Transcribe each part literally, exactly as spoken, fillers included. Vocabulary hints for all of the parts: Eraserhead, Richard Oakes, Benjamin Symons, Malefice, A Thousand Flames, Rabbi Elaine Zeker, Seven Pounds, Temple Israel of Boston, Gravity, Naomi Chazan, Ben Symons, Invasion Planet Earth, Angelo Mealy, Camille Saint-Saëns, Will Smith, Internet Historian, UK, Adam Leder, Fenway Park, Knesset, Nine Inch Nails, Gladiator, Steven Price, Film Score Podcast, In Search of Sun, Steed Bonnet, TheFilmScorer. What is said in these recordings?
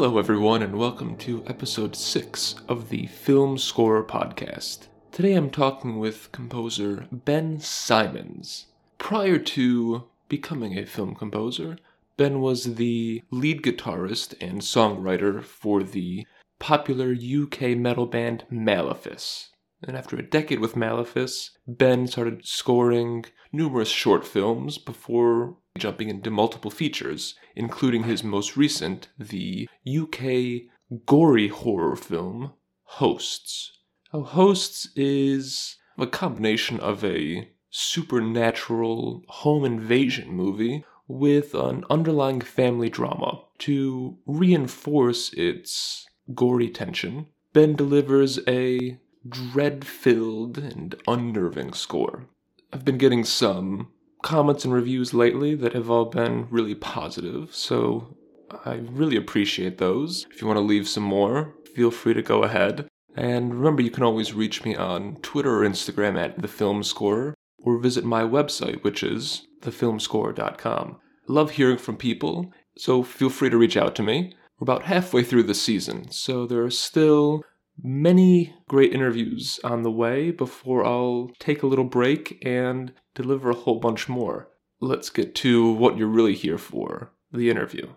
Hello everyone and welcome to episode six of the Film Score Podcast. Today I'm talking with composer Ben Symons. Prior to becoming a film composer, Ben was the lead guitarist and songwriter for the popular U K metal band Malefice. And after a decade with Malefice, Ben started scoring numerous short films before jumping into multiple features, including his most recent, the U K gory horror film, Hosts. Now, Hosts is a combination of a supernatural home invasion movie with an underlying family drama. To reinforce its gory tension, Ben delivers a dread-filled and unnerving score. I've been getting some comments and reviews lately that have all been really positive, so I really appreciate those. If you want to leave some more, feel free to go ahead. And remember, you can always reach me on Twitter or Instagram at TheFilmScorer, or visit my website, which is the film scorer dot com. I love hearing from people, so feel free to reach out to me. We're about halfway through the season, so there are still many great interviews on the way before I'll take a little break and deliver a whole bunch more. Let's get to what you're really here for, the interview.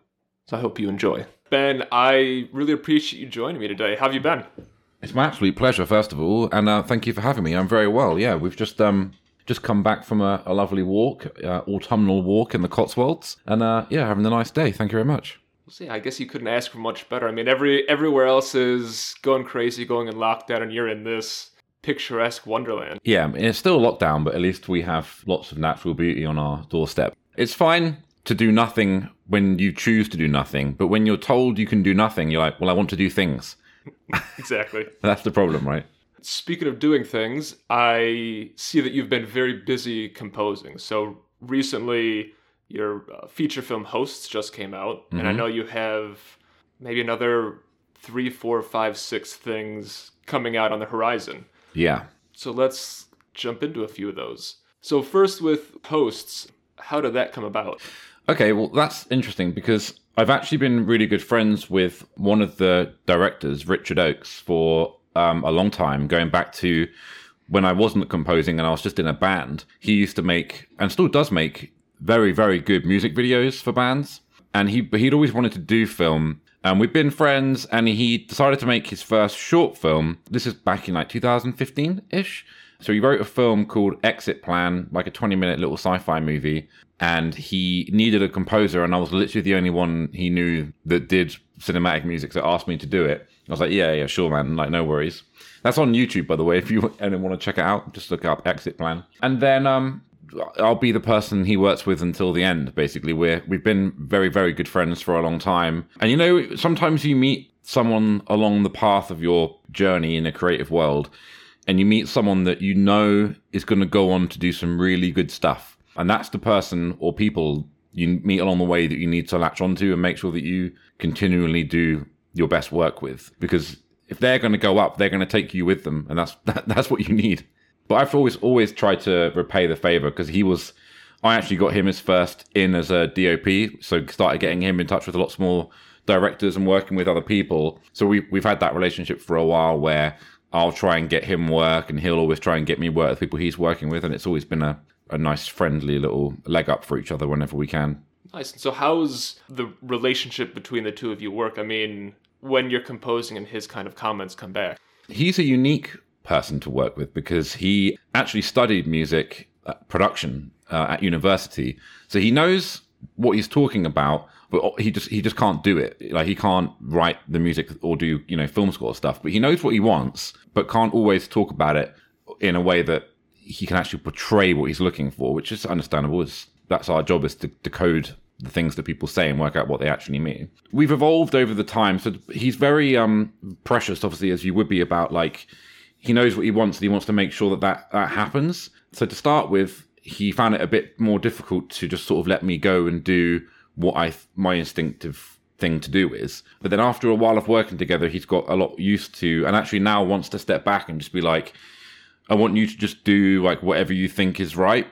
So I hope you enjoy. Ben, I really appreciate you joining me today. How have you been? It's my absolute pleasure, first of all, and uh, thank you for having me. I'm very well, yeah. We've just um just come back from a, a lovely walk, uh, autumnal walk in the Cotswolds, and uh, yeah, having a nice day. Thank you very much. So yeah, I guess you couldn't ask for much better. I mean, every everywhere else is going crazy, going in lockdown, and you're in this picturesque wonderland. Yeah, it's still lockdown, but at least we have lots of natural beauty on our doorstep. It's fine to do nothing when you choose to do nothing, but when you're told you can do nothing, you're like, well, I want to do things. Exactly. That's the problem, right? Speaking of doing things, I see that you've been very busy composing. So recently, your feature film Hosts just came out, and mm-hmm. I know you have maybe another three, four, five, six things coming out on the horizon. Yeah. So let's jump into a few of those. So first with Hosts, how did that come about? Okay, well, that's interesting because I've actually been really good friends with one of the directors, Richard Oakes, for um, a long time, going back to when I wasn't composing and I was just in a band. He used to make, and still does make, very, very good music videos for bands. And he, he'd always wanted to do film. And we've been friends, and he decided to make his first short film. This is back in like two thousand fifteen-ish. So he wrote a film called Exit Plan, like a twenty-minute little sci-fi movie. And he needed a composer, and I was literally the only one he knew that did cinematic music, so asked me to do it. I was like, yeah, yeah, sure, man, like, no worries. That's on YouTube, by the way, if you and want to check it out, just look up Exit Plan. And then um. I'll be the person he works with until the end, basically. We're, we've been very, very good friends for a long time. And, you know, sometimes you meet someone along the path of your journey in a creative world, and you meet someone that you know is going to go on to do some really good stuff. And that's the person or people you meet along the way that you need to latch onto and make sure that you continually do your best work with. Because if they're going to go up, they're going to take you with them. And that's that, that's what you need. But I've always, always tried to repay the favor because he was, I actually got him his first in as a D O P. So started getting him in touch with lots more directors and working with other people. So we, we've had that relationship for a while where I'll try and get him work and he'll always try and get me work with people he's working with. And it's always been a, a nice friendly little leg up for each other whenever we can. Nice. So how's the relationship between the two of you work? I mean, when you're composing and his kind of comments come back. He's a unique person to work with because he actually studied music uh, production uh, at university, so he knows what he's talking about, but he just he just can't do it. Like, he can't write the music or do, you know, film score stuff, but he knows what he wants but can't always talk about it in a way that he can actually portray what he's looking for, which is understandable. It's, that's our job, is to decode the things that people say and work out what they actually mean. We've evolved over the time, so he's very um precious, obviously, as you would be, about, like, he knows what he wants and he wants to make sure that, that that happens. So to start with, he found it a bit more difficult to just sort of let me go and do what I th- my instinctive thing to do is. But then after a while of working together, he's got a lot used to, and actually now wants to step back and just be like, I want you to just do like whatever you think is right.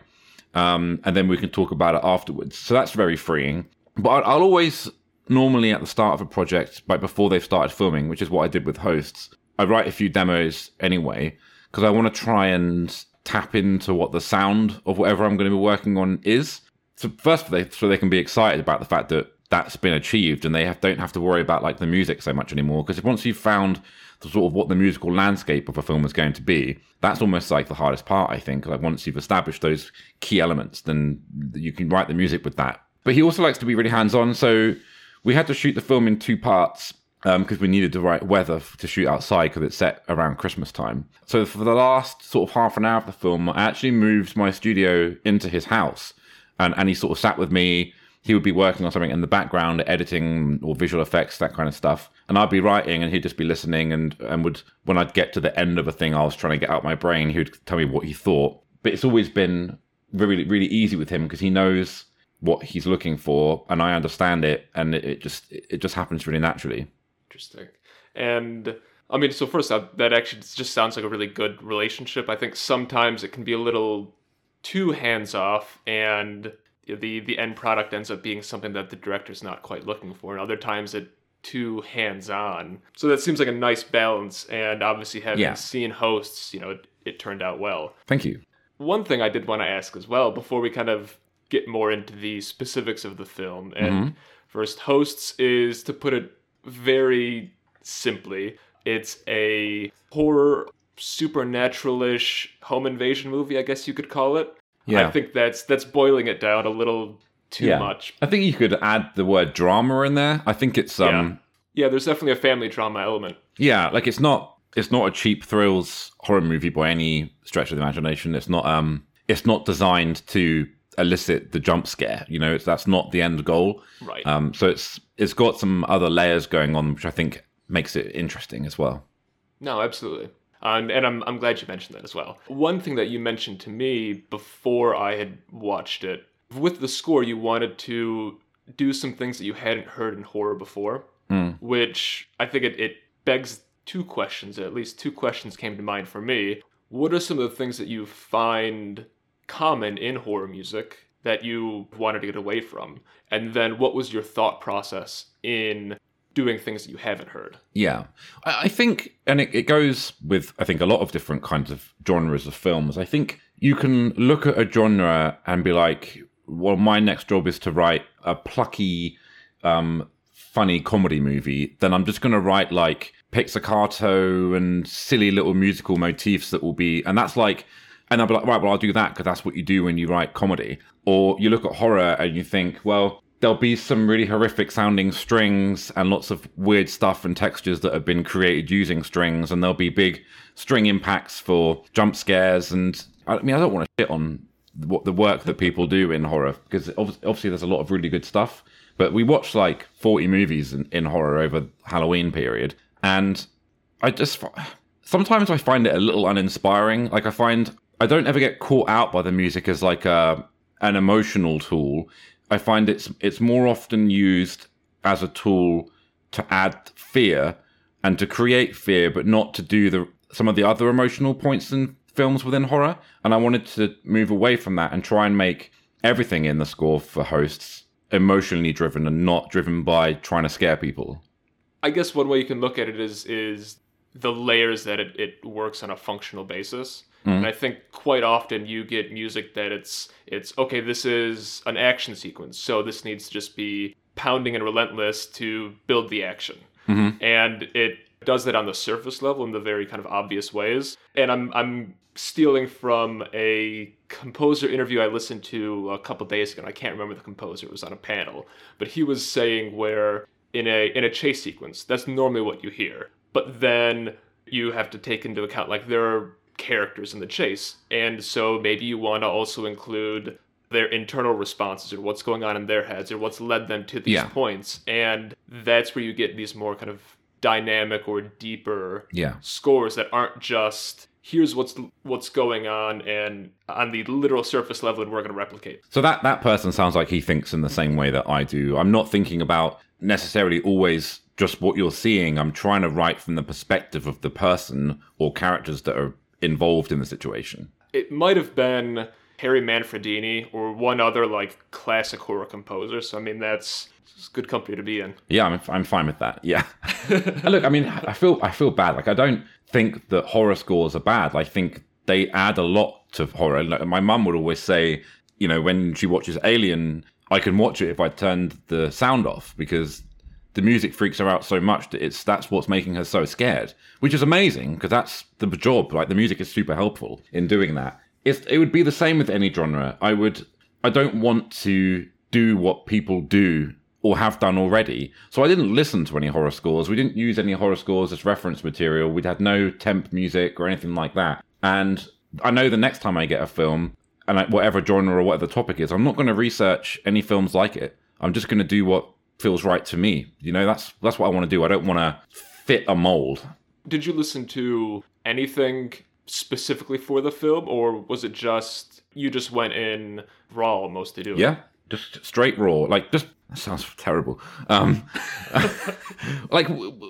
Um, and then we can talk about it afterwards. So that's very freeing. But I'll always normally at the start of a project, like before they've started filming, which is what I did with Hosts, I write a few demos anyway, because I want to try and tap into what the sound of whatever I'm going to be working on is. So first, they, so they can be excited about the fact that that's been achieved, and they have, don't have to worry about like the music so much anymore. Because once you've found the sort of what the musical landscape of a film is going to be, that's almost like the hardest part, I think. Like once you've established those key elements, then you can write the music with that. But he also likes to be really hands-on, so we had to shoot the film in two parts because um, we needed the right weather to shoot outside because it's set around Christmas time. So for the last sort of half an hour of the film, I actually moved my studio into his house, and, and he sort of sat with me. He would be working on something in the background, editing or visual effects, that kind of stuff. And I'd be writing and he'd just be listening, and, and would, when I'd get to the end of a thing I was trying to get out my brain, he would tell me what he thought. But it's always been really, really easy with him because he knows what he's looking for and I understand it, and it, it just it just happens really naturally. Interesting. And I mean, so first, that, that actually just sounds like a really good relationship. I think sometimes it can be a little too hands-off, and the the end product ends up being something that the director's not quite looking for, and other times it too hands-on. So that seems like a nice balance, and obviously having yeah. seen Hosts, you know, it, it turned out well. Thank you. One thing I did want to ask as well, before we kind of get more into the specifics of the film, and mm-hmm. first, Hosts is, to put it very simply, it's a horror, supernatural-ish home invasion movie, I guess you could call it. Yeah. I think that's that's boiling it down a little too yeah. much. I think you could add the word drama in there. I think it's um yeah. yeah, there's definitely a family drama element. Yeah, like it's not it's not a cheap thrills horror movie by any stretch of the imagination. It's not um it's not designed to elicit the jump scare, you know, it's, that's not the end goal, right? Um, so it's it's got some other layers going on, which I think makes it interesting as well. No, absolutely, um, and I'm I'm glad you mentioned that as well. One thing that you mentioned to me before I had watched it, with the score, you wanted to do some things that you hadn't heard in horror before, mm. which I think it, it begs two questions. At least two questions came to mind for me. What are some of the things that you find common in horror music that you wanted to get away from? And then what was your thought process in doing things that you haven't heard? Yeah, I think, and it, it goes with, I think, a lot of different kinds of genres of films. I think you can look at a genre and be like, well, my next job is to write a plucky, um, funny comedy movie. Then I'm just going to write like pizzicato and silly little musical motifs that will be, and that's like, and I'll be like, right, well, I'll do that because that's what you do when you write comedy. Or you look at horror and you think, well, there'll be some really horrific sounding strings and lots of weird stuff and textures that have been created using strings. And there'll be big string impacts for jump scares. And I mean, I don't want to shit on what the work that people do in horror, because obviously there's a lot of really good stuff. But we watched like forty movies in, in horror over Halloween period. And I just, sometimes I find it a little uninspiring. Like I find... I don't ever get caught out by the music as like a, an emotional tool. I find it's it's more often used as a tool to add fear and to create fear, but not to do the some of the other emotional points in films within horror. And I wanted to move away from that and try and make everything in the score for Hosts emotionally driven and not driven by trying to scare people. I guess one way you can look at it is is the layers that it, it works on a functional basis. Mm. And I think quite often you get music that it's, it's okay, this is an action sequence, so this needs to just be pounding and relentless to build the action. Mm-hmm. And it does that on the surface level in the very kind of obvious ways. And I'm I'm stealing from a composer interview I listened to a couple days ago, and I can't remember the composer, it was on a panel. But he was saying where in a in a chase sequence, that's normally what you hear. But then you have to take into account, like, there are characters in the chase, and so maybe you want to also include their internal responses, or what's going on in their heads, or what's led them to these yeah. points. And that's where you get these more kind of dynamic or deeper yeah. scores that aren't just here's what's what's going on and on the literal surface level, and we're going to replicate. So that that person sounds like he thinks in the same way that I do. I'm not thinking about necessarily always just what you're seeing. I'm trying to write from the perspective of the person or characters that are involved in the situation. It might have been Harry Manfredini, or one other like classic horror composer. So I mean, that's it's good company to be in. Yeah, I'm I'm fine with that. Yeah. Look, I mean, I feel I feel bad. Like, I don't think that horror scores are bad. I think they add a lot to horror. Like, my mum would always say, you know, when she watches Alien, I can watch it if I turned the sound off, because the music freaks her out so much that it's that's what's making her so scared, which is amazing, because that's the job. Like, the music is super helpful in doing that. It's, it would be the same with any genre. I would, I don't want to do what people do or have done already. So I didn't listen to any horror scores. We didn't use any horror scores as reference material. We'd had no temp music or anything like that. And I know the next time I get a film, and I, whatever genre or whatever the topic is, I'm not going to research any films like it. I'm just going to do what feels right to me. You know, that's that's what I want to do. I don't want to fit a mold. Did you listen to anything specifically for the film, or was it just you just went in raw almost to do it? Yeah, just straight raw. Like, just that sounds terrible. Um, like,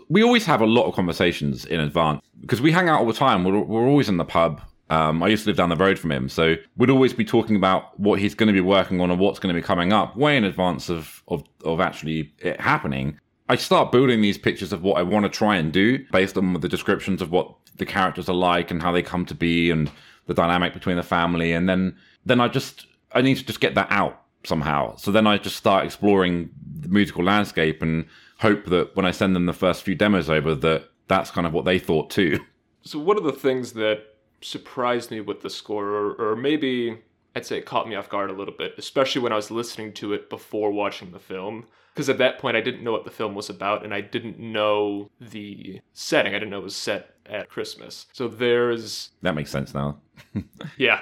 we always have a lot of conversations in advance because we hang out all the time. We're we're always in the pub. Um, I used to live down the road from him, so we'd always be talking about what he's going to be working on or what's going to be coming up way in advance of, of, of actually it happening. I start building these pictures of what I want to try and do based on the descriptions of what the characters are like and how they come to be and the dynamic between the family. And then then I just, I need to just get that out somehow. So then I just start exploring the musical landscape and hope that when I send them the first few demos over, that that's kind of what they thought too. So what are the things that surprised me with the score, or, or maybe I'd say it caught me off guard a little bit, especially when I was listening to it before watching the film, because at that point I didn't know what the film was about and I didn't know the setting. I didn't know it was set at Christmas. So there's... That makes sense now. Yeah.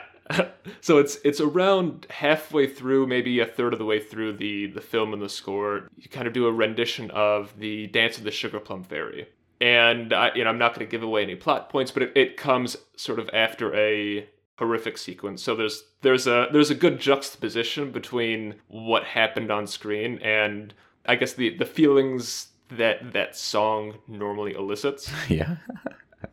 So it's it's around halfway through, maybe a third of the way through the, the film and the score, you kind of do a rendition of the Dance of the Sugar Plum Fairy. And I, you know, I'm not going to give away any plot points, but it, it comes sort of after a horrific sequence. So there's there's a there's a good juxtaposition between what happened on screen and I guess the, the feelings that that song normally elicits. Yeah.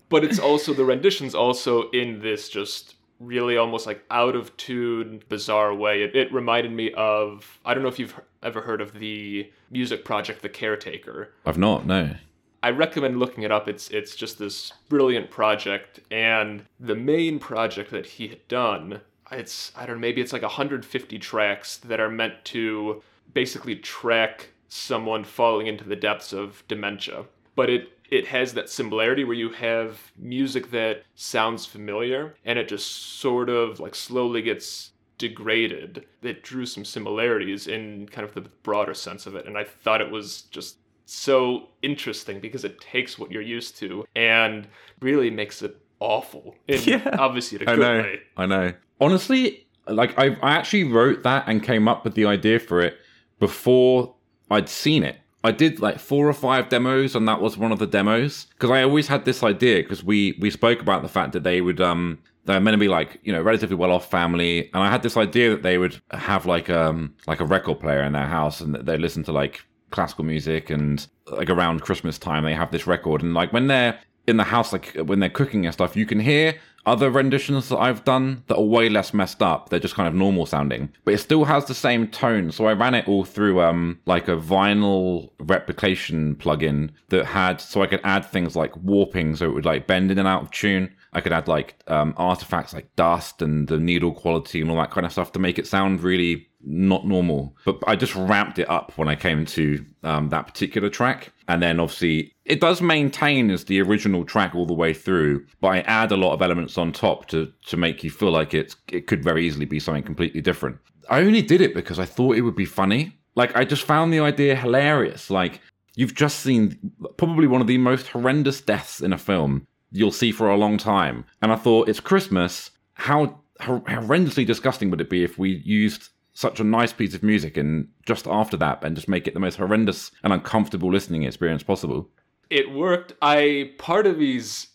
But it's also the rendition's also in this just really almost like out of tune, bizarre way. It, it reminded me of, I don't know if you've ever heard of the music project The Caretaker. I've not, no. I recommend looking it up. It's it's just this brilliant project, and the main project that he had done, it's, I don't know, maybe it's like one hundred fifty tracks that are meant to basically track someone falling into the depths of dementia. But it, it has that similarity where you have music that sounds familiar, and it just sort of like slowly gets degraded. It drew some similarities in kind of the broader sense of it, and I thought it was just so interesting because it takes what you're used to and really makes it awful. In, yeah. Obviously, in a I good know, way. I know. Honestly, like I, I actually wrote that and came up with the idea for it before I'd seen it. I did like four or five demos, and that was one of the demos because I always had this idea because we we spoke about the fact that they would um they're meant to be like, you know, relatively well-off family, and I had this idea that they would have like um like a record player in their house and that they listen to like classical music, and like around Christmas time they have this record, and like when they're in the house, like when they're cooking and stuff, you can hear other renditions that I've done that are way less messed up. They're just kind of normal sounding, but it still has the same tone. So I ran it all through um like a vinyl replication plugin that had, so I could add things like warping, so it would like bend in and out of tune. I could add like um artifacts like dust and the needle quality and all that kind of stuff to make it sound really not normal. But I just ramped it up when I came to um, that particular track. And then obviously it does maintain as the original track all the way through, but I add a lot of elements on top to to make you feel like it's, it could very easily be something completely different. I only did it because I thought it would be funny. Like, I just found the idea hilarious. Like, you've just seen probably one of the most horrendous deaths in a film you'll see for a long time. And I thought, it's Christmas. How hor- horrendously disgusting would it be if we used such a nice piece of music and just after that and just make it the most horrendous and uncomfortable listening experience possible? It worked. I, part of me's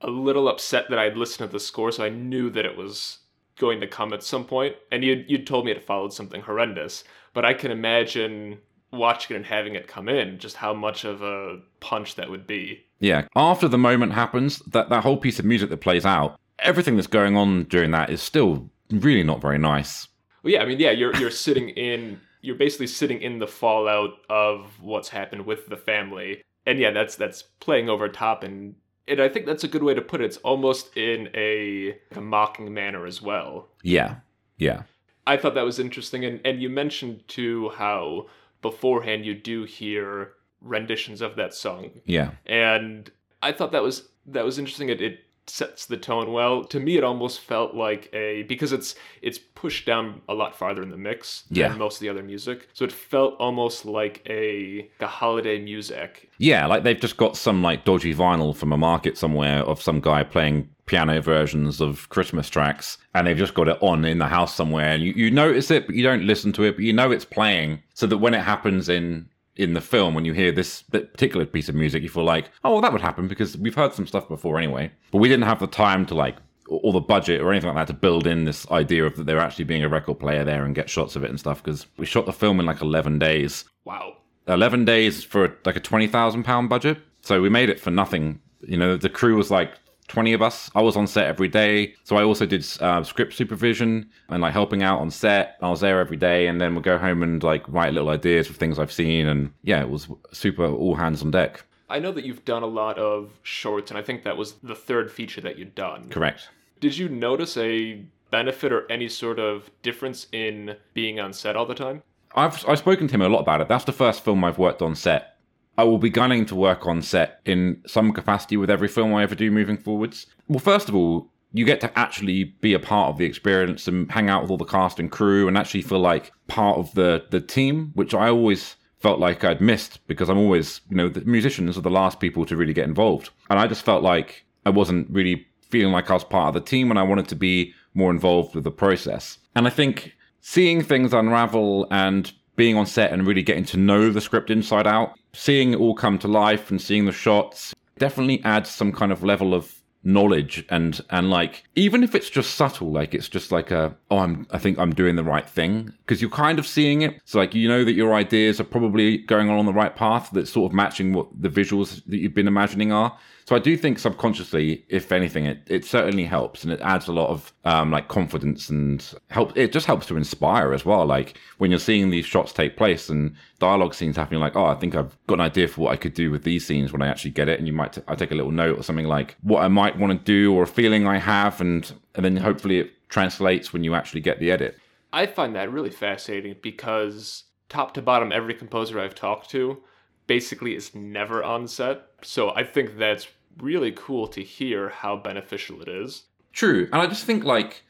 a little upset that I'd listened to the score, so I knew that it was going to come at some point. And you you'd told me it followed something horrendous, but I can imagine watching it and having it come in, just how much of a punch that would be. Yeah. After the moment happens, that, that whole piece of music that plays out, everything that's going on during that is still really not very nice. Well, yeah, I mean, yeah, you're you're sitting in, you're basically sitting in the fallout of what's happened with the family, and yeah, that's that's playing over top, and and I think that's a good way to put it. It's almost in a, a mocking manner as well. Yeah, yeah. I thought that was interesting, and and you mentioned too how beforehand you do hear renditions of that song. Yeah, and I thought that was that was interesting. It. it sets the tone well. To me, it almost felt like a, because it's it's pushed down a lot farther in the mix yeah. than most of the other music, so it felt almost like a, a holiday music. Yeah, like they've just got some like dodgy vinyl from a market somewhere of some guy playing piano versions of Christmas tracks, and they've just got it on in the house somewhere, and you, you notice it, but you don't listen to it, but you know it's playing, so that when it happens in in the film, when you hear this particular piece of music, you feel like, oh, well, that would happen because we've heard some stuff before anyway. But we didn't have the time to like, or the budget or anything like that to build in this idea of that there actually being a record player there and get shots of it and stuff, because we shot the film in like eleven days. Wow. eleven days for like a twenty thousand pound budget. So we made it for nothing. You know, the crew was like twenty of us. I was on set every day. So I also did uh, script supervision and like helping out on set. I was there every day, and then we'll go home and like write little ideas of things I've seen. And yeah, it was super all hands on deck. I know that you've done a lot of shorts, and I think that was the third feature that you'd done. Correct. Did you notice a benefit or any sort of difference in being on set all the time? I've, I've spoken to him a lot about it. That's the first film I've worked on set. I will be gunning to work on set in some capacity with every film I ever do moving forwards. Well, first of all, you get to actually be a part of the experience and hang out with all the cast and crew and actually feel like part of the, the team, which I always felt like I'd missed because I'm always, you know, the musicians are the last people to really get involved. And I just felt like I wasn't really feeling like I was part of the team, and I wanted to be more involved with the process. And I think seeing things unravel and being on set and really getting to know the script inside out, seeing it all come to life and seeing the shots definitely adds some kind of level of knowledge, and and like, even if it's just subtle, like it's just like a, oh, I'm, I think I'm doing the right thing, because you're kind of seeing it. So like, you know that your ideas are probably going on on the right path, that's sort of matching what the visuals that you've been imagining are. So I do think subconsciously, if anything, it, it certainly helps, and it adds a lot of um, like confidence, and help. It just helps to inspire as well. Like when you're seeing these shots take place and dialogue scenes happening, like, oh, I think I've got an idea for what I could do with these scenes when I actually get it. And you might t- I take a little note or something like what I might want to do or a feeling I have. And, and then hopefully it translates when you actually get the edit. I find that really fascinating because top to bottom, every composer I've talked to basically is never on set. So I think that's really cool to hear how beneficial it is. True. And I just think like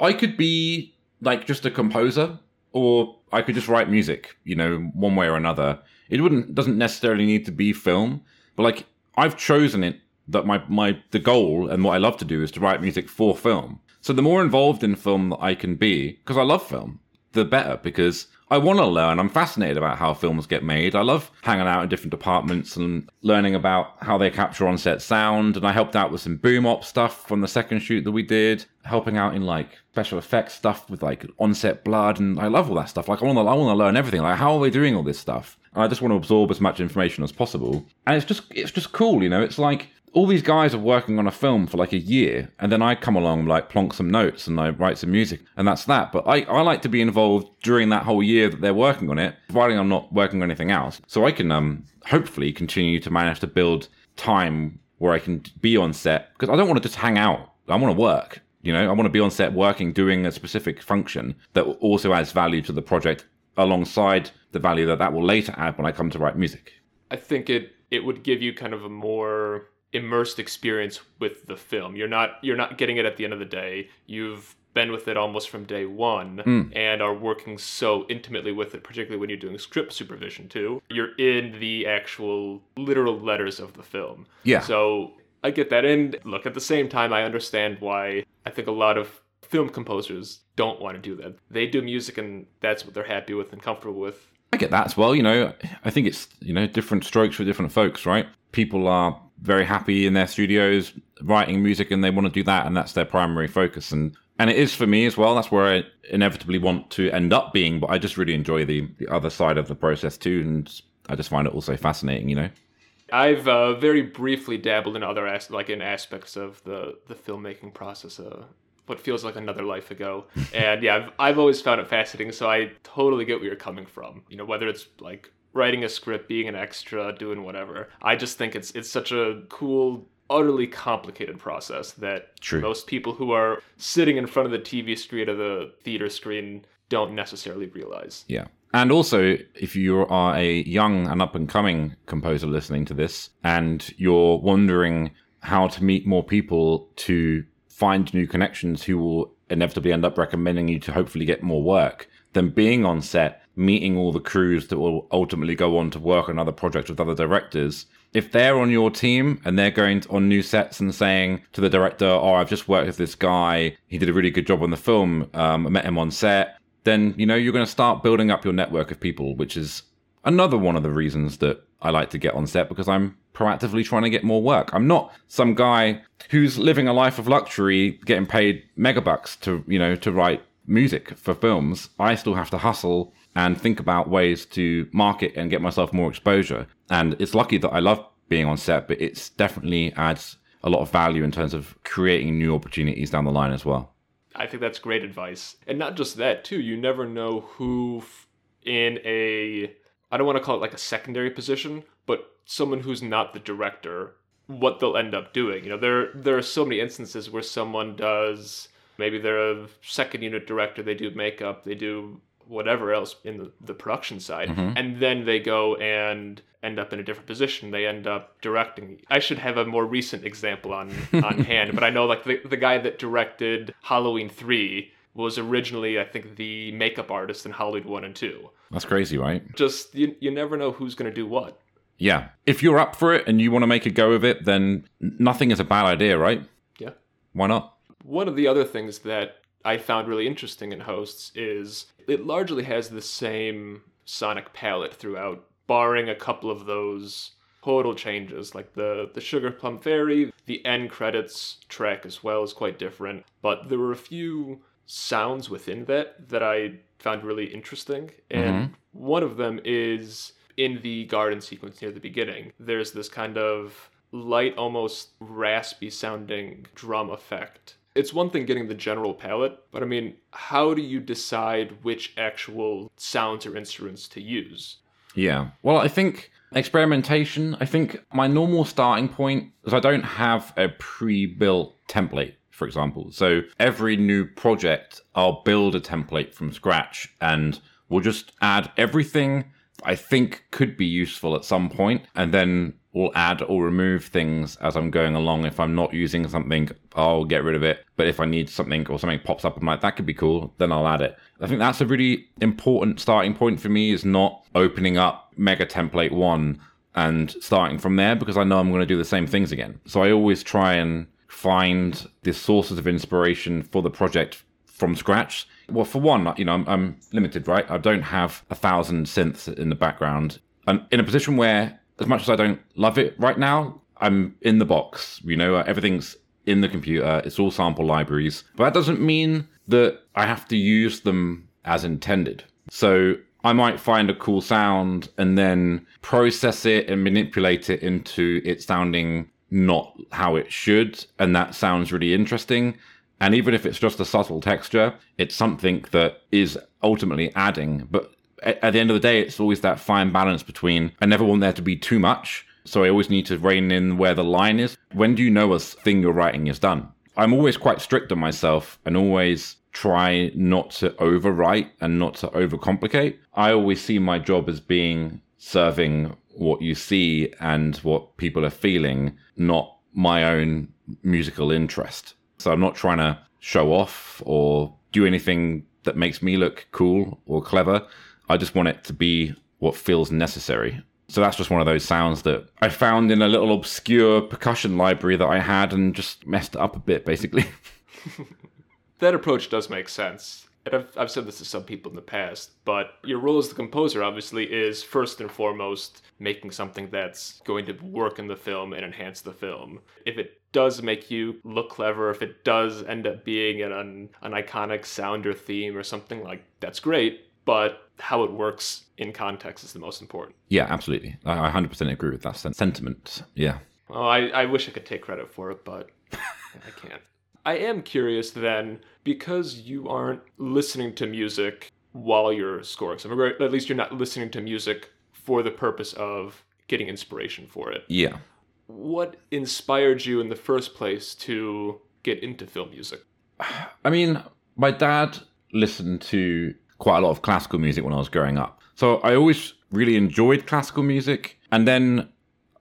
I could be like just a composer, or I could just write music, you know, one way or another. It wouldn't doesn't necessarily need to be film, but like I've chosen it that my, my the goal and what I love to do is to write music for film. So the more involved in film that I can be, because I love film, the better, because I want to learn. I'm fascinated about how films get made. I love hanging out in different departments and learning about how they capture on-set sound. And I helped out with some boom-op stuff from the second shoot that we did, helping out in like special effects stuff with like on-set blood. And I love all that stuff. Like I want to, I want to learn everything. Like how are they doing all this stuff? And I just want to absorb as much information as possible. And it's just, it's just cool, you know. It's like all these guys are working on a film for like a year, and then I come along and like plonk some notes and I write some music, and that's that. But I, I like to be involved during that whole year that they're working on it, providing I'm not working on anything else. So I can um hopefully continue to manage to build time where I can be on set, because I don't want to just hang out. I want to work, you know. I want to be on set working, doing a specific function that also adds value to the project alongside the value that that will later add when I come to write music. I think it it would give you kind of a more immersed experience with the film. You're not you're not getting it at the end of the day. You've been with it almost from day one mm. and are working so intimately with it, particularly when you're doing script supervision too. You're in the actual literal letters of the film. Yeah. So I get that. And look, at the same time, I understand why I think a lot of film composers don't want to do that. They do music and that's what they're happy with and comfortable with. I get that as well. You know, I think it's, you know, different strokes for different folks, right? People are very happy in their studios writing music and they want to do that, and that's their primary focus, and and it is for me as well. That's where I inevitably want to end up being, but I just really enjoy the, the other side of the process too, and I just find it also fascinating, you know. I've uh, very briefly dabbled in other as- like in aspects of the the filmmaking process uh, what feels like another life ago. And yeah, I've, I've always found it fascinating. So I totally get where you're coming from. You know, whether it's like writing a script, being an extra, doing whatever. I just think it's it's such a cool, utterly complicated process that True. most people who are sitting in front of the T V screen or the theater screen don't necessarily realize. Yeah. And also, if you are a young and up-and-coming composer listening to this, and you're wondering how to meet more people to find new connections who will inevitably end up recommending you to hopefully get more work, then being on set, meeting all the crews that will ultimately go on to work on other projects with other directors, if they're on your team and they're going on new sets and saying to the director, oh, I've just worked with this guy, he did a really good job on the film, um, I met him on set, then, you know, you're going to start building up your network of people, which is another one of the reasons that I like to get on set, because I'm proactively trying to get more work. I'm not some guy who's living a life of luxury, getting paid megabucks to, you know, to write music for films. I still have to hustle and think about ways to market and get myself more exposure. And it's lucky that I love being on set, but it's definitely adds a lot of value in terms of creating new opportunities down the line as well. I think that's great advice. And not just that, too. You never know who in a, I don't want to call it like a secondary position, but someone who's not the director, what they'll end up doing. You know, there there are so many instances where someone does, maybe they're a second unit director, they do makeup, they do whatever else in the, the production side, mm-hmm. and then they go and end up in a different position. They end up directing. I should have a more recent example on, on hand, but I know like the, the guy that directed Halloween three was originally, I think, the makeup artist in Halloween one and two. That's crazy, right? Just, you, you never know who's going to do what. Yeah. If you're up for it and you want to make a go of it, then nothing is a bad idea, right? Yeah. Why not? One of the other things that I found really interesting in Hosts is it largely has the same sonic palette throughout, barring a couple of those total changes, like the, the Sugar Plum Fairy. The end credits track as well is quite different, but there were a few sounds within that that I found really interesting. And mm-hmm. one of them is in the garden sequence near the beginning. There's this kind of light, almost raspy sounding drum effect. It's one thing getting the general palette, but I mean, how do you decide which actual sounds or instruments to use? Yeah. Well, I think experimentation, I think my normal starting point is I don't have a pre-built template, for example. So every new project, I'll build a template from scratch and we'll just add everything I think could be useful at some point, and then we'll add or remove things as I'm going along. If I'm not using something, I'll get rid of it. But if I need something or something pops up, I'm like, that could be cool, then I'll add it. I think that's a really important starting point for me, is not opening up mega template one and starting from there, because I know I'm going to do the same things again. So I always try and find the sources of inspiration for the project from scratch. Well, for one, you know, I'm, I'm limited, right? I don't have a thousand synths in the background. I'm in a position where, as much as I don't love it right now, I'm in the box, you know, everything's in the computer, it's all sample libraries, but that doesn't mean that I have to use them as intended. So I might find a cool sound and then process it and manipulate it into it sounding not how it should, and that sounds really interesting. And even if it's just a subtle texture, it's something that is ultimately adding, but at the end of the day, it's always that fine balance between, I never want there to be too much, so I always need to rein in where the line is. When do you know a thing you're writing is done? I'm always quite strict on myself and always try not to overwrite and not to overcomplicate. I always see my job as being serving what you see and what people are feeling, not my own musical interest. So I'm not trying to show off or do anything that makes me look cool or clever. I just want it to be what feels necessary. So that's just one of those sounds that I found in a little obscure percussion library that I had and just messed it up a bit, basically. That approach does make sense. And I've, I've said this to some people in the past, but your role as the composer, obviously, is first and foremost making something that's going to work in the film and enhance the film. If it does make you look clever, if it does end up being an, an, an iconic sound or theme or something, like, that's great. But how it works in context is the most important. Yeah, absolutely. I, I one hundred percent agree with that sentiment. Yeah. Well, I, I wish I could take credit for it, but I can't. I am curious then, because you aren't listening to music while you're scoring something, or at least you're not listening to music for the purpose of getting inspiration for it. Yeah. What inspired you in the first place to get into film music? I mean, my dad listened to quite a lot of classical music when I was growing up. So I always really enjoyed classical music. And then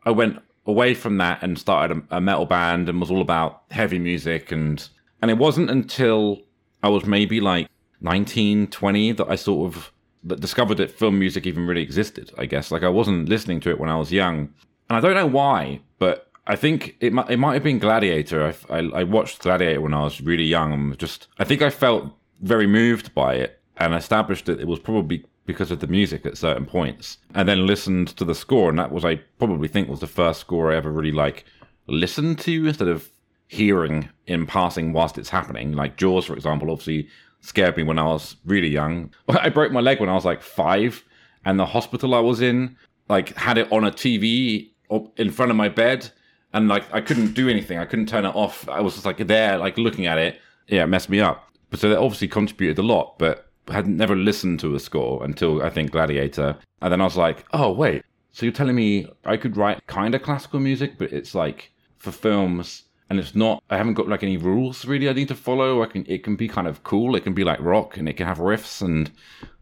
I went away from that and started a, a metal band and was all about heavy music. And and it wasn't until I was maybe like nineteen, twenty that I sort of discovered that film music even really existed, I guess. Like I wasn't listening to it when I was young. And I don't know why, but I think it might, it might have been Gladiator. I, I, I watched Gladiator when I was really young and just, I think I felt very moved by it and established that it was probably because of the music at certain points, and then listened to the score. And that was, I probably think was the first score I ever really like listened to instead of hearing in passing whilst it's happening. Like Jaws, for example, obviously scared me when I was really young. I broke my leg when I was like five, and the hospital I was in, like had it on a T V in front of my bed. And like, I couldn't do anything. I couldn't turn it off. I was just like there, like looking at it. Yeah, it messed me up. But so that obviously contributed a lot, but I had never listened to a score until I think Gladiator. And then I was like, oh, wait. So you're telling me I could write kind of classical music, but it's like for films and it's not, I haven't got like any rules really I need to follow. I can, it can be kind of cool. It can be like rock and it can have riffs and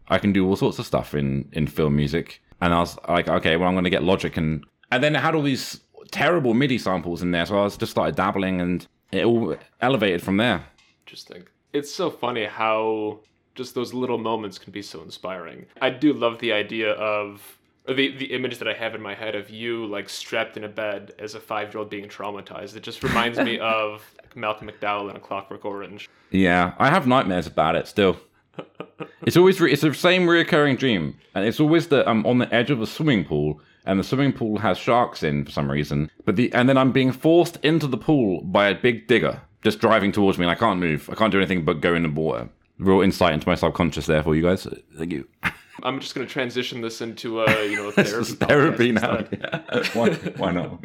I can do all sorts of stuff in, in film music. And I was like, okay, well, I'm going to get Logic. And, and then it had all these terrible MIDI samples in there, so I was just started dabbling and it all elevated from there. Interesting. It's so funny how just those little moments can be so inspiring. I do love the idea of or the the image that I have in my head of you like strapped in a bed as a five-year-old being traumatized. It just reminds me of like, Malcolm McDowell in A Clockwork Orange. Yeah, I have nightmares about it still. It's always re- it's the same reoccurring dream, and it's always that I'm on the edge of a swimming pool. And the swimming pool has sharks in for some reason. But the and then I'm being forced into the pool by a big digger just driving towards me, and I can't move. I can't do anything but go in the water. Real insight into my subconscious there for you guys. Thank you. I'm just going to transition this into a, you know, therapy. therapy now. Yeah. Why, why not?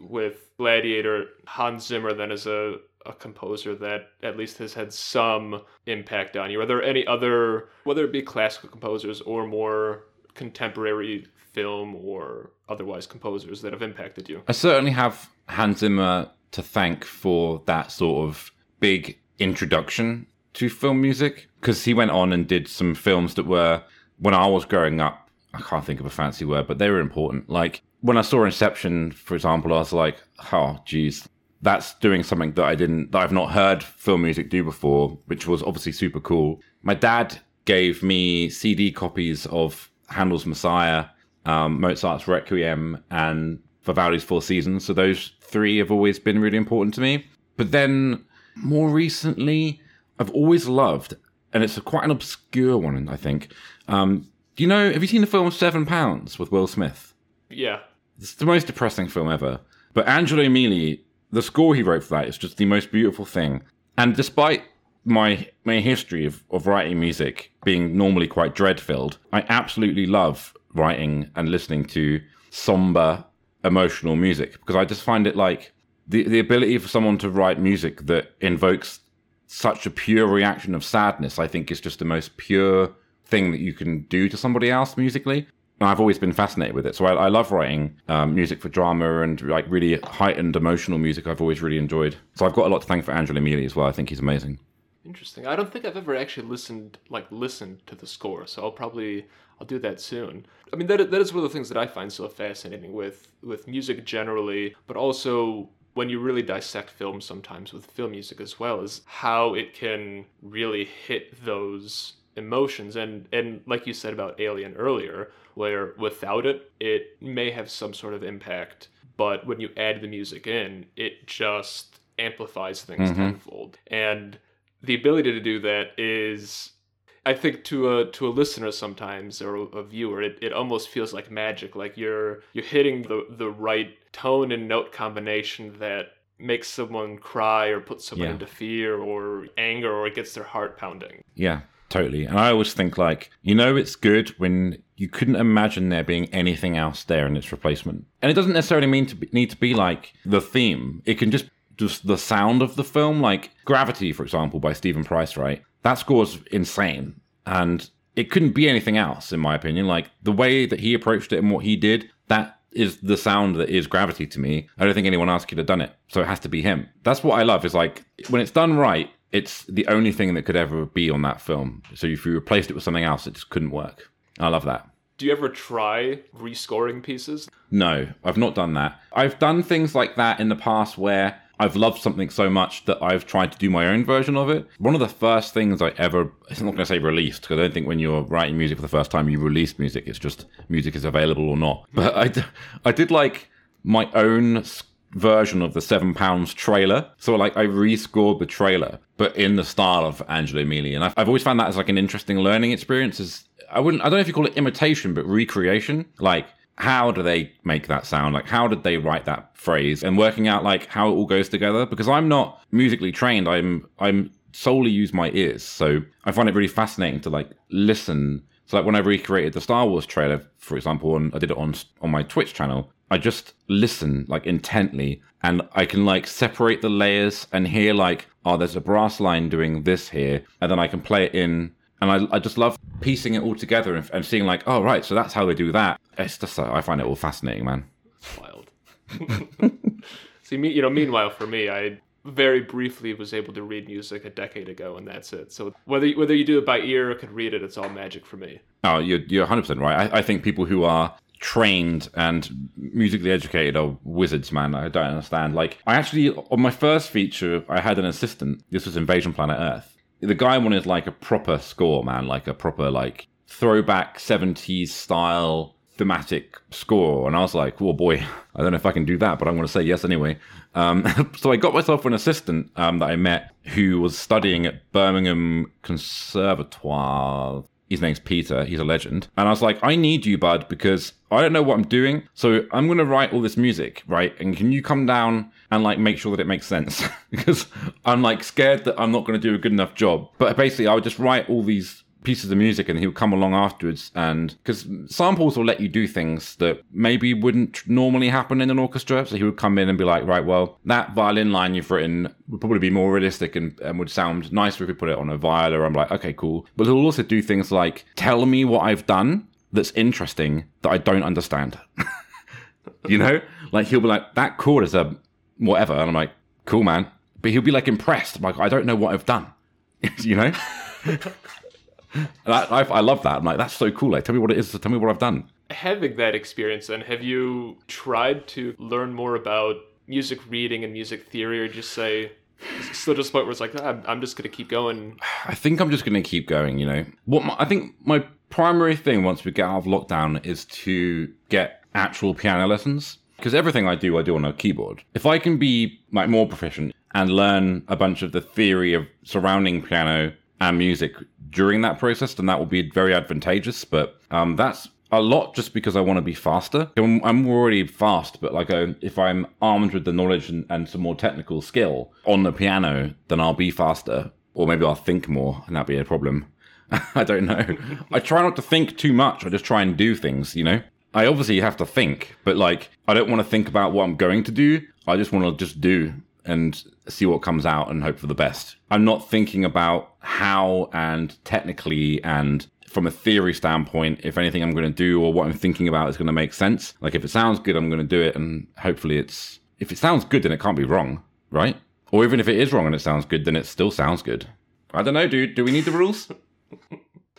With Gladiator, Hans Zimmer then is a, a composer that at least has had some impact on you. Are there any other, whether it be classical composers or more contemporary film or otherwise composers that have impacted you? I certainly have Hans Zimmer to thank for that sort of big introduction to film music, because he went on and did some films that were, when I was growing up, I can't think of a fancy word, but they were important. Like when I saw Inception, for example, I was like, oh, geez, that's doing something that I didn't, that I've not heard film music do before, which was obviously super cool. My dad gave me C D copies of Handel's Messiah, um, Mozart's Requiem, and Vivaldi's Four Seasons. So those three have always been really important to me. But then more recently, I've always loved, and it's a, quite an obscure one, I think. Um, do you know, have you seen the film Seven Pounds with Will Smith? Yeah. It's the most depressing film ever. But Angelo Mealy, the score he wrote for that is just the most beautiful thing. And despite my my history of, of writing music being normally quite dread-filled, I absolutely love writing and listening to somber, emotional music, because I just find it like the, the ability for someone to write music that invokes such a pure reaction of sadness, I think is just the most pure thing that you can do to somebody else musically. And I've always been fascinated with it. So I, I love writing um, music for drama and like really heightened emotional music I've always really enjoyed. So I've got a lot to thank for Angelo Mealy as well. I think he's amazing. Interesting. I don't think I've ever actually listened, like listened to the score, so I'll probably I'll do that soon. I mean, that that is one of the things that I find so fascinating with with music generally, but also when you really dissect film sometimes with film music as well, is how it can really hit those emotions. And and like you said about Alien earlier, where without it, it may have some sort of impact, but when you add the music in, it just amplifies things mm-hmm. tenfold. And the ability to do that is, I think, to a to a listener sometimes or a viewer, it, it almost feels like magic. Like you're you're hitting the, the right tone and note combination that makes someone cry or puts someone yeah. into fear or anger, or it gets their heart pounding. Yeah, totally. And I always think like, you know, it's good when you couldn't imagine there being anything else there in its replacement. And it doesn't necessarily mean to be, need to be like the theme. It can just just the sound of the film. Like Gravity, for example, by Steven Price, right? That score's insane. And it couldn't be anything else, in my opinion. Like the way that he approached it and what he did, that is the sound that is Gravity to me. I don't think anyone else could have done it. So it has to be him. That's what I love, is like when it's done right, it's the only thing that could ever be on that film. So if you replaced it with something else, it just couldn't work. I love that. Do you ever try rescoring pieces? No, I've not done that. I've done things like that in the past where I've loved something so much that I've tried to do my own version of it. One of the first things I ever, I'm not going to say released, because I don't think when you're writing music for the first time, you release music. It's just music is available or not. But I, d- I did like my own version of the Seven Pounds trailer. So like I rescored the trailer, but in the style of Angelo Mealy. And I've, I've always found that as like an interesting learning experience. Is I wouldn't, I don't know if you call it imitation, but recreation. Like, how do they make that sound? Like, how did they write that phrase? And working out like how it all goes together, because I'm not musically trained. I'm, I'm solely use my ears. So I find it really fascinating to like listen. So like when I recreated the Star Wars trailer, for example, and I did it on, on my Twitch channel, I just listen like intently and I can like separate the layers and hear like, oh, there's a brass line doing this here. And then I can play it in. And I, I just love piecing it all together and, and seeing like, oh, right, so that's how they do that. It's just, I find it all fascinating, man. Wild. See, me, you know, meanwhile, for me, I very briefly was able to read music a decade ago, and that's it. So whether whether you do it by ear or can read it, it's all magic for me. Oh, you're, you're one hundred percent right. I, I think people who are trained and musically educated are wizards, man. I don't understand. Like, I actually, on my first feature, I had an assistant. This was Invasion Planet Earth. The guy wanted like a proper score, man, like a proper like throwback seventies style thematic score. And I was like, oh boy, I don't know if I can do that, but I'm going to say yes anyway. Um, so I got myself an assistant um, that I met who was studying at Birmingham Conservatoire. His name's Peter. He's a legend. And I was like, I need you, bud, because I don't know what I'm doing. So I'm going to write all this music, right? And can you come down and like make sure that it makes sense? Because I'm like scared that I'm not going to do a good enough job. But basically, I would just write all these pieces of music and he would come along afterwards. And because samples will let you do things that maybe wouldn't normally happen in an orchestra. So he would come in and be like, right, well, that violin line you've written would probably be more realistic and, and would sound nicer if we put it on a viola. I'm like, okay, cool. But he'll also do things like, tell me what I've done that's interesting that I don't understand. You know, like he'll be like, that chord is a whatever. And I'm like, cool, man. But he'll be like impressed. I'm like, I don't know what I've done. You know? And I, I, I love that. I'm like, that's so cool. Like, tell me what it is. Tell me what I've done. Having that experience, and have you tried to learn more about music reading and music theory, or just say, still just point where it's like, ah, I'm just going to keep going? I think I'm just going to keep going, you know. What my, I think my primary thing once we get out of lockdown is to get actual piano lessons. Because everything I do, I do on a keyboard. If I can be like more proficient and learn a bunch of the theory of surrounding piano and music during that process, then that will be very advantageous. But um, that's a lot just because I want to be faster. I'm, I'm already fast, but like I, if I'm armed with the knowledge and, and some more technical skill on the piano, then I'll be faster. Or maybe I'll think more, and that'd be a problem. I don't know. I try not to think too much. I just try and do things, you know? I obviously have to think, but like I don't want to think about what I'm going to do. I just want to just do and see what comes out and hope for the best. I'm not thinking about how and technically and from a theory standpoint, if anything I'm going to do or what I'm thinking about is going to make sense. Like if it sounds good, I'm going to do it. And hopefully it's, if it sounds good, then it can't be wrong, right? Or even if it is wrong and it sounds good, then it still sounds good. I don't know, dude. Do we need the rules?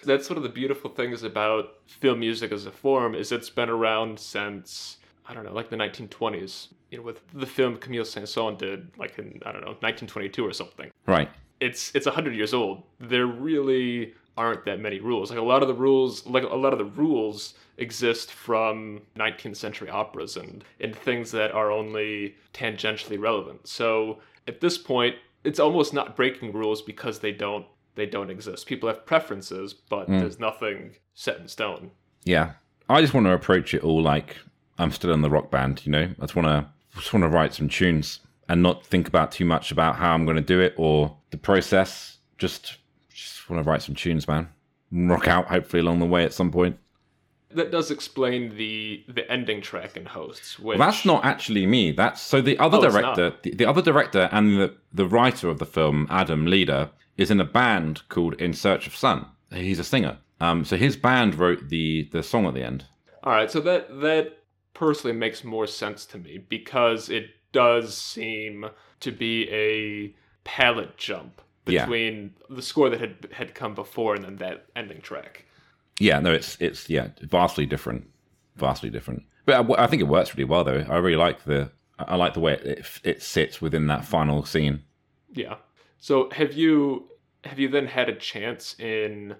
That's one of the beautiful things about film music as a form, is it's been around since, I don't know, like the nineteen twenties. You know, with the film Camille Saint-Saëns did, like in, I don't know, nineteen twenty-two or something. Right. It's it's one hundred years old. There really aren't that many rules. Like a lot of the rules, like a lot of the rules exist from nineteenth century operas and, and things that are only tangentially relevant. So at this point, it's almost not breaking rules because they don't they don't exist. People have preferences, but mm. there's nothing set in stone. Yeah. I just want to approach it all like I'm still in the rock band, you know? I just want to just want to write some tunes and not think about too much about how I'm going to do it or the process. Just just want to write some tunes, man. Rock out, hopefully, along the way at some point. that does explain the the ending track in Hosts. Which... That's not actually me. That's so the other oh, director, the, the other director and the, the writer of the film, Adam Leder, is in a band called In Search of Sun. He's a singer. Um, so his band wrote the the song at the end. All right, so that that personally makes more sense to me because it does seem to be a palette jump between yeah. the score that had had come before and then that ending track. Yeah, no, it's it's yeah, vastly different, vastly different. But I, I think it works really well, though. I really like the I like the way it, it it sits within that final scene. Yeah. So have you have you then had a chance in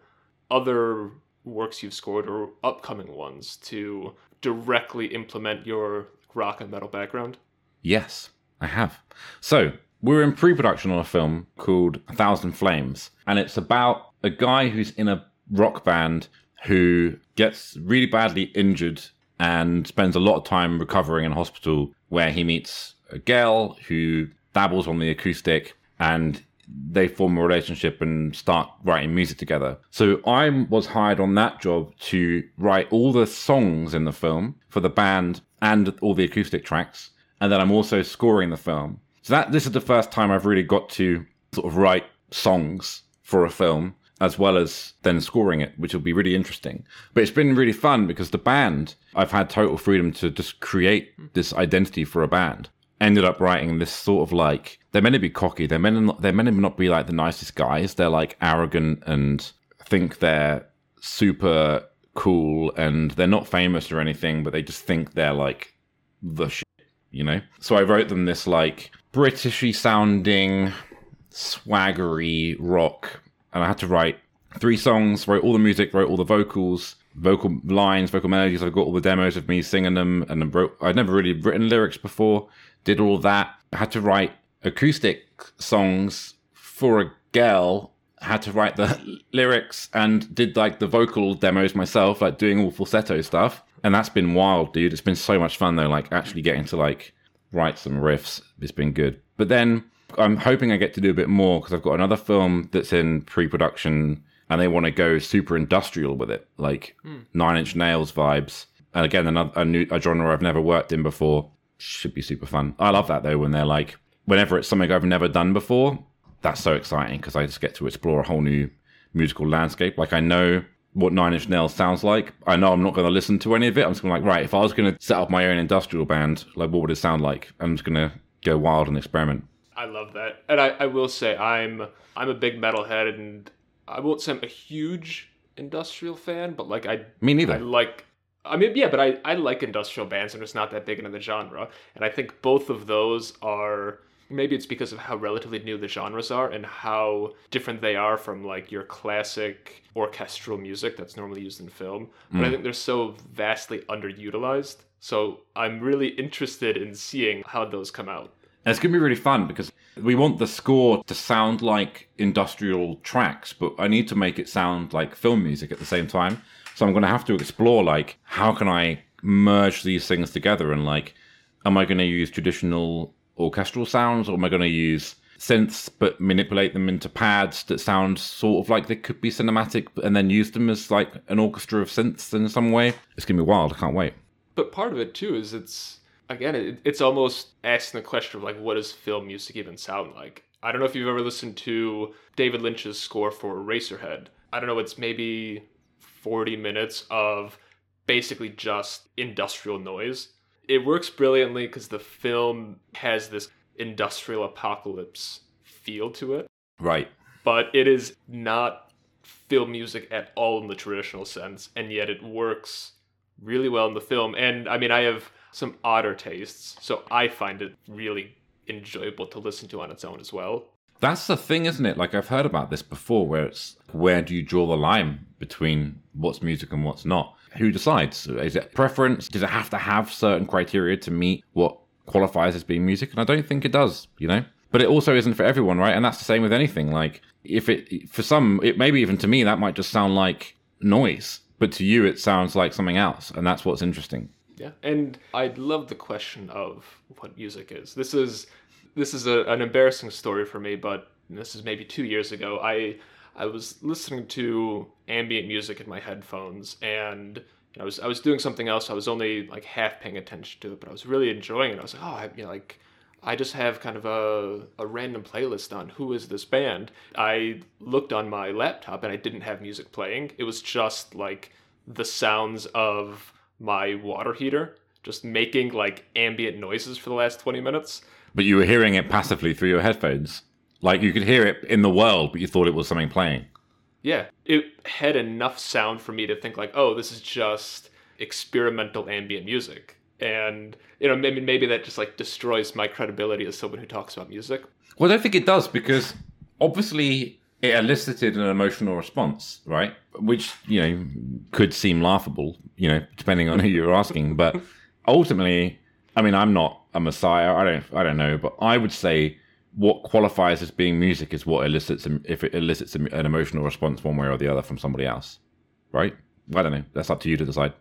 other works you've scored or upcoming ones to directly implement your rock and metal background? Yes, I have. So we're in pre-production on a film called A Thousand Flames, and it's about a guy who's in a rock band who gets really badly injured and spends a lot of time recovering in hospital, where he meets a girl who dabbles on the acoustic, and they form a relationship and start writing music together. So I was hired on that job to write all the songs in the film for the band and all the acoustic tracks, and then I'm also scoring the film. So that this is the first time I've really got to sort of write songs for a film, as well as then scoring it, which will be really interesting. But it's been really fun because the band, I've had total freedom to just create this identity for a band. Ended up writing this sort of like, they're meant to be cocky, they're meant to not, they're meant to not be like the nicest guys, they're like arrogant and think they're super cool and they're not famous or anything, but they just think they're like the shit, you know? So I wrote them this like Britishy sounding, swaggery rock. And I had to write three songs, wrote all the music, wrote all the vocals, vocal lines, vocal melodies. I got all the demos of me singing them, and wrote, I'd never really written lyrics before, did all that. I had to write acoustic songs for a girl, had to write the lyrics and did like the vocal demos myself, like doing all falsetto stuff. And that's been wild, dude. It's been so much fun though, like actually getting to like write some riffs. It's been good. But then I'm hoping I get to do a bit more because I've got another film that's in pre-production and they want to go super industrial with it, like mm. Nine Inch Nails vibes. And again, another a new a genre I've never worked in before. Should be super fun. I love that though, when they're like, whenever it's something I've never done before, that's so exciting because I just get to explore a whole new musical landscape. Like I know what Nine Inch Nails sounds like. I know I'm not going to listen to any of it. I'm just going to like, right, if I was going to set up my own industrial band, like what would it sound like? I'm just going to go wild and experiment. I love that. And I, I will say I'm I'm a big metalhead, and I won't say I'm a huge industrial fan, but like I Me neither. I like I mean yeah, but I, I like industrial bands, and it's not that big into the genre. And I think both of those are, maybe it's because of how relatively new the genres are and how different they are from like your classic orchestral music that's normally used in film. Mm. But I think they're so vastly underutilized. So I'm really interested in seeing how those come out. And it's going to be really fun because we want the score to sound like industrial tracks, but I need to make it sound like film music at the same time. So I'm going to have to explore, like, how can I merge these things together? And, like, am I going to use traditional orchestral sounds, or am I going to use synths but manipulate them into pads that sound sort of like they could be cinematic and then use them as, like, an orchestra of synths in some way? It's going to be wild. I can't wait. But part of it, too, is it's... Again, it, it's almost asking the question of, like, what does film music even sound like? I don't know if you've ever listened to David Lynch's score for Eraserhead. I don't know, it's maybe forty minutes of basically just industrial noise. It works brilliantly because the film has this industrial apocalypse feel to it. Right. But it is not film music at all in the traditional sense, and yet it works really well in the film. And, I mean, I have... some odder tastes, so I find it really enjoyable to listen to on its own as well. That's the thing, isn't it? Like, I've heard about this before, where it's, where do you draw the line between what's music and what's not? Who decides? Is it preference? Does it have to have certain criteria to meet what qualifies as being music? And I don't think it does, you know? But it also isn't for everyone, right? And that's the same with anything. Like, if it, for some, it maybe even to me, that might just sound like noise, but to you, it sounds like something else, and that's what's interesting. Yeah, and I love the question of what music is. This is this is a, an embarrassing story for me, but this is maybe two years ago. I I was listening to ambient music in my headphones, and you know, I was I was doing something else. I was only like half paying attention to it, but I was really enjoying it. I was like, oh, I, you know, like I just have kind of a a random playlist on who is this band. I looked on my laptop, and I didn't have music playing. It was just like the sounds of my water heater just making like ambient noises for the last twenty minutes. But you were hearing it passively through your headphones. Like, you could hear it in the world, but you thought it was something playing. Yeah. It had enough sound for me to think, like, oh, this is just experimental ambient music. And, you know, maybe maybe that just, like, destroys my credibility as someone who talks about music. Well, I don't think it does, because obviously it elicited an emotional response, right? Which, you know, could seem laughable, you know, depending on who you're asking. But ultimately, I mean, I'm not a messiah. I don't, I don't know, but I would say what qualifies as being music is what elicits, if it elicits an emotional response one way or the other from somebody else, right? I don't know. That's up to you to decide.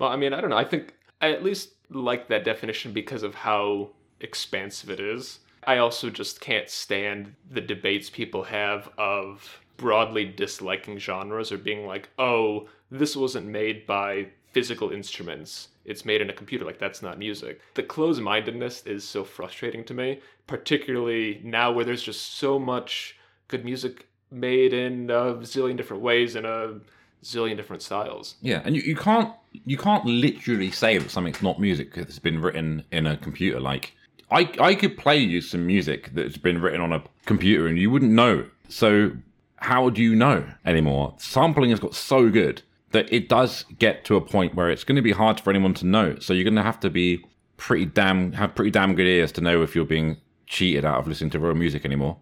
Well, I mean, I don't know. I think I at least like that definition because of how expansive it is. I also just can't stand the debates people have of broadly disliking genres or being like, oh, this wasn't made by physical instruments. It's made in a computer, like that's not music. The closed-mindedness is so frustrating to me, particularly now where there's just so much good music made in a zillion different ways and a zillion different styles. Yeah, and you, you can't you can't literally say that something's not music because it's been written in a computer. Like, I, I could play you some music that's been written on a computer and you wouldn't know. So how do you know anymore? Sampling has got so good that it does get to a point where it's going to be hard for anyone to know. So you're going to have to be pretty damn have pretty damn good ears to know if you're being cheated out of listening to real music anymore.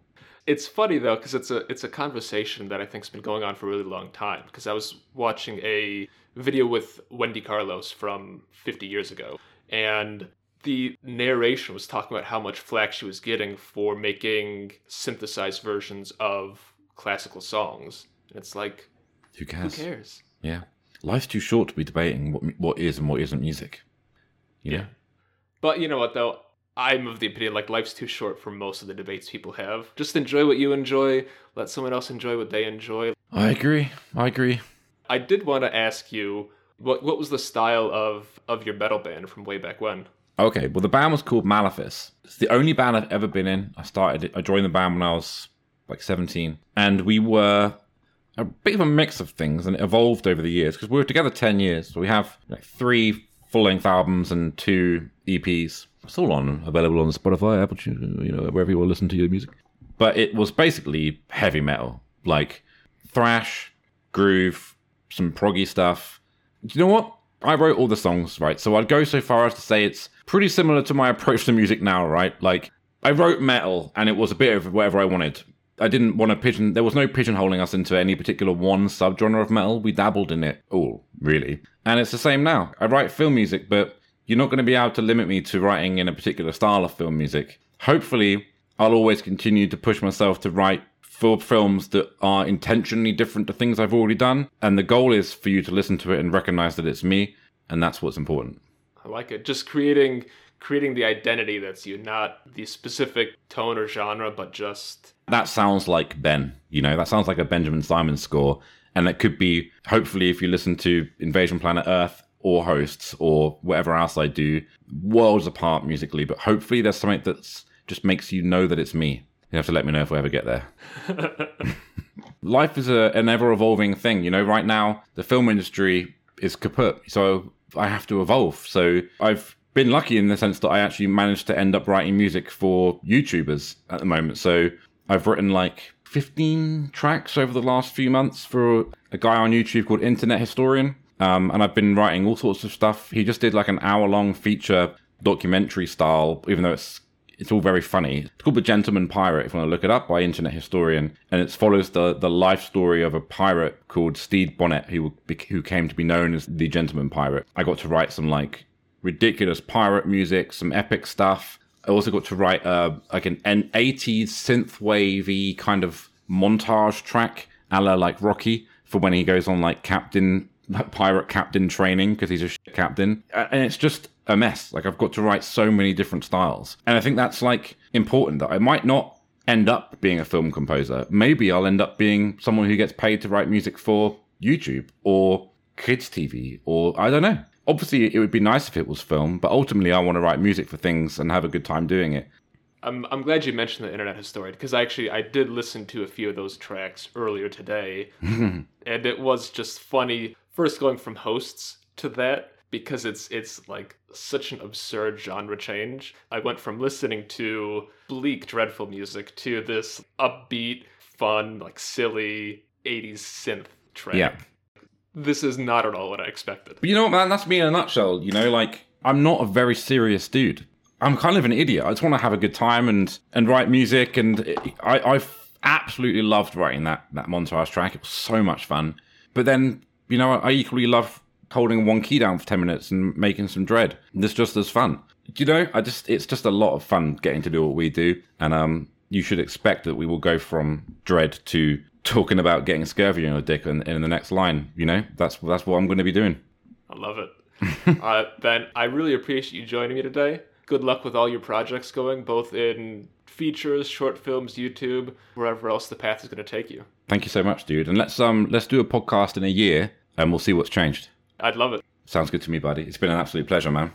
It's funny though, because it's a it's a conversation that I think's been going on for a really long time. Because I was watching a video with Wendy Carlos from fifty years ago, and the narration was talking about how much flack she was getting for making synthesized versions of classical songs. And it's like, who cares? Who cares? Yeah. Life's too short to be debating what what is and what isn't music. You know? Yeah. But you know what, though? I'm of the opinion, like, life's too short for most of the debates people have. Just enjoy what you enjoy. Let someone else enjoy what they enjoy. I agree. I agree. I did want to ask you, what what was the style of, of your metal band from way back when? Okay, well, the band was called Malefice. It's the only band I've ever been in. I started, I joined the band when I was, like, seventeen. And we were a bit of a mix of things, and it evolved over the years because we were together ten years. So we have like three full-length albums and two E Ps. It's all on available on Spotify, Apple, you know, wherever you want to listen to your music. But it was basically heavy metal, like thrash, groove, some proggy stuff. Do you know what? I wrote all the songs, right? So I'd go so far as to say it's pretty similar to my approach to music now, right? Like, I wrote metal, and it was a bit of whatever I wanted. I didn't want to pigeon... There was no pigeonholing us into any particular one subgenre of metal. We dabbled in it all, really. And it's the same now. I write film music, but you're not going to be able to limit me to writing in a particular style of film music. Hopefully, I'll always continue to push myself to write for films that are intentionally different to things I've already done. And the goal is for you to listen to it and recognize that it's me. And that's what's important. I like it. Just creating, creating the identity that's you, not the specific tone or genre, but just... That sounds like Ben, you know, that sounds like a Benjamin Symons score. And that could be, hopefully, if you listen to Invasion Planet Earth or Hosts or whatever else I do, worlds apart musically. But hopefully there's something that just makes you know that it's me. You have to let me know if I ever get there. Life is a, an ever-evolving thing. You know, right now, the film industry is kaput. So I have to evolve. So I've been lucky in the sense that I actually managed to end up writing music for YouTubers at the moment. So I've written like fifteen tracks over the last few months for a guy on YouTube called Internet Historian. Um, and I've been writing all sorts of stuff. He just did like an hour long feature documentary style, even though it's it's all very funny. It's called The Gentleman Pirate, if you want to look it up, by Internet Historian. And it follows the, the life story of a pirate called Steed Bonnet, who, who came to be known as The Gentleman Pirate. I got to write some like ridiculous pirate music, some epic stuff. I also got to write uh, like an, an eighties synthwavey kind of montage track, a la like Rocky, for when he goes on like captain, like pirate captain training, because he's a shit captain. And it's just a mess. Like, I've got to write so many different styles. And I think that's like important, that I might not end up being a film composer. Maybe I'll end up being someone who gets paid to write music for YouTube or kids T V, or I don't know. Obviously, it would be nice if it was film, but ultimately I want to write music for things and have a good time doing it. I'm I'm glad you mentioned the Internet Historian, because I actually I did listen to a few of those tracks earlier today, and it was just funny. First, going from Hosts to that, because it's it's like such an absurd genre change. I went from listening to bleak, dreadful music to this upbeat, fun, like silly eighties synth track. Yeah. This is not at all what I expected. But you know what, man? That's me in a nutshell. You know, like, I'm not a very serious dude. I'm kind of an idiot. I just want to have a good time and and write music. And it, I I absolutely loved writing that, that montage track. It was so much fun. But then, you know, I equally love holding one key down for ten minutes and making some dread. It's just as fun. You know, I just it's just a lot of fun getting to do what we do. And um, you should expect that we will go from dread to talking about getting scurvy on your dick in, in the next line. You know, that's, that's what I'm going to be doing. I love it. uh, Ben, I really appreciate you joining me today. Good luck with all your projects going, both in features, short films, YouTube, wherever else the path is going to take you. Thank you so much, dude. And let's um let's do a podcast in a year, and we'll see what's changed. I'd love it. Sounds good to me, buddy. It's been an absolute pleasure, man.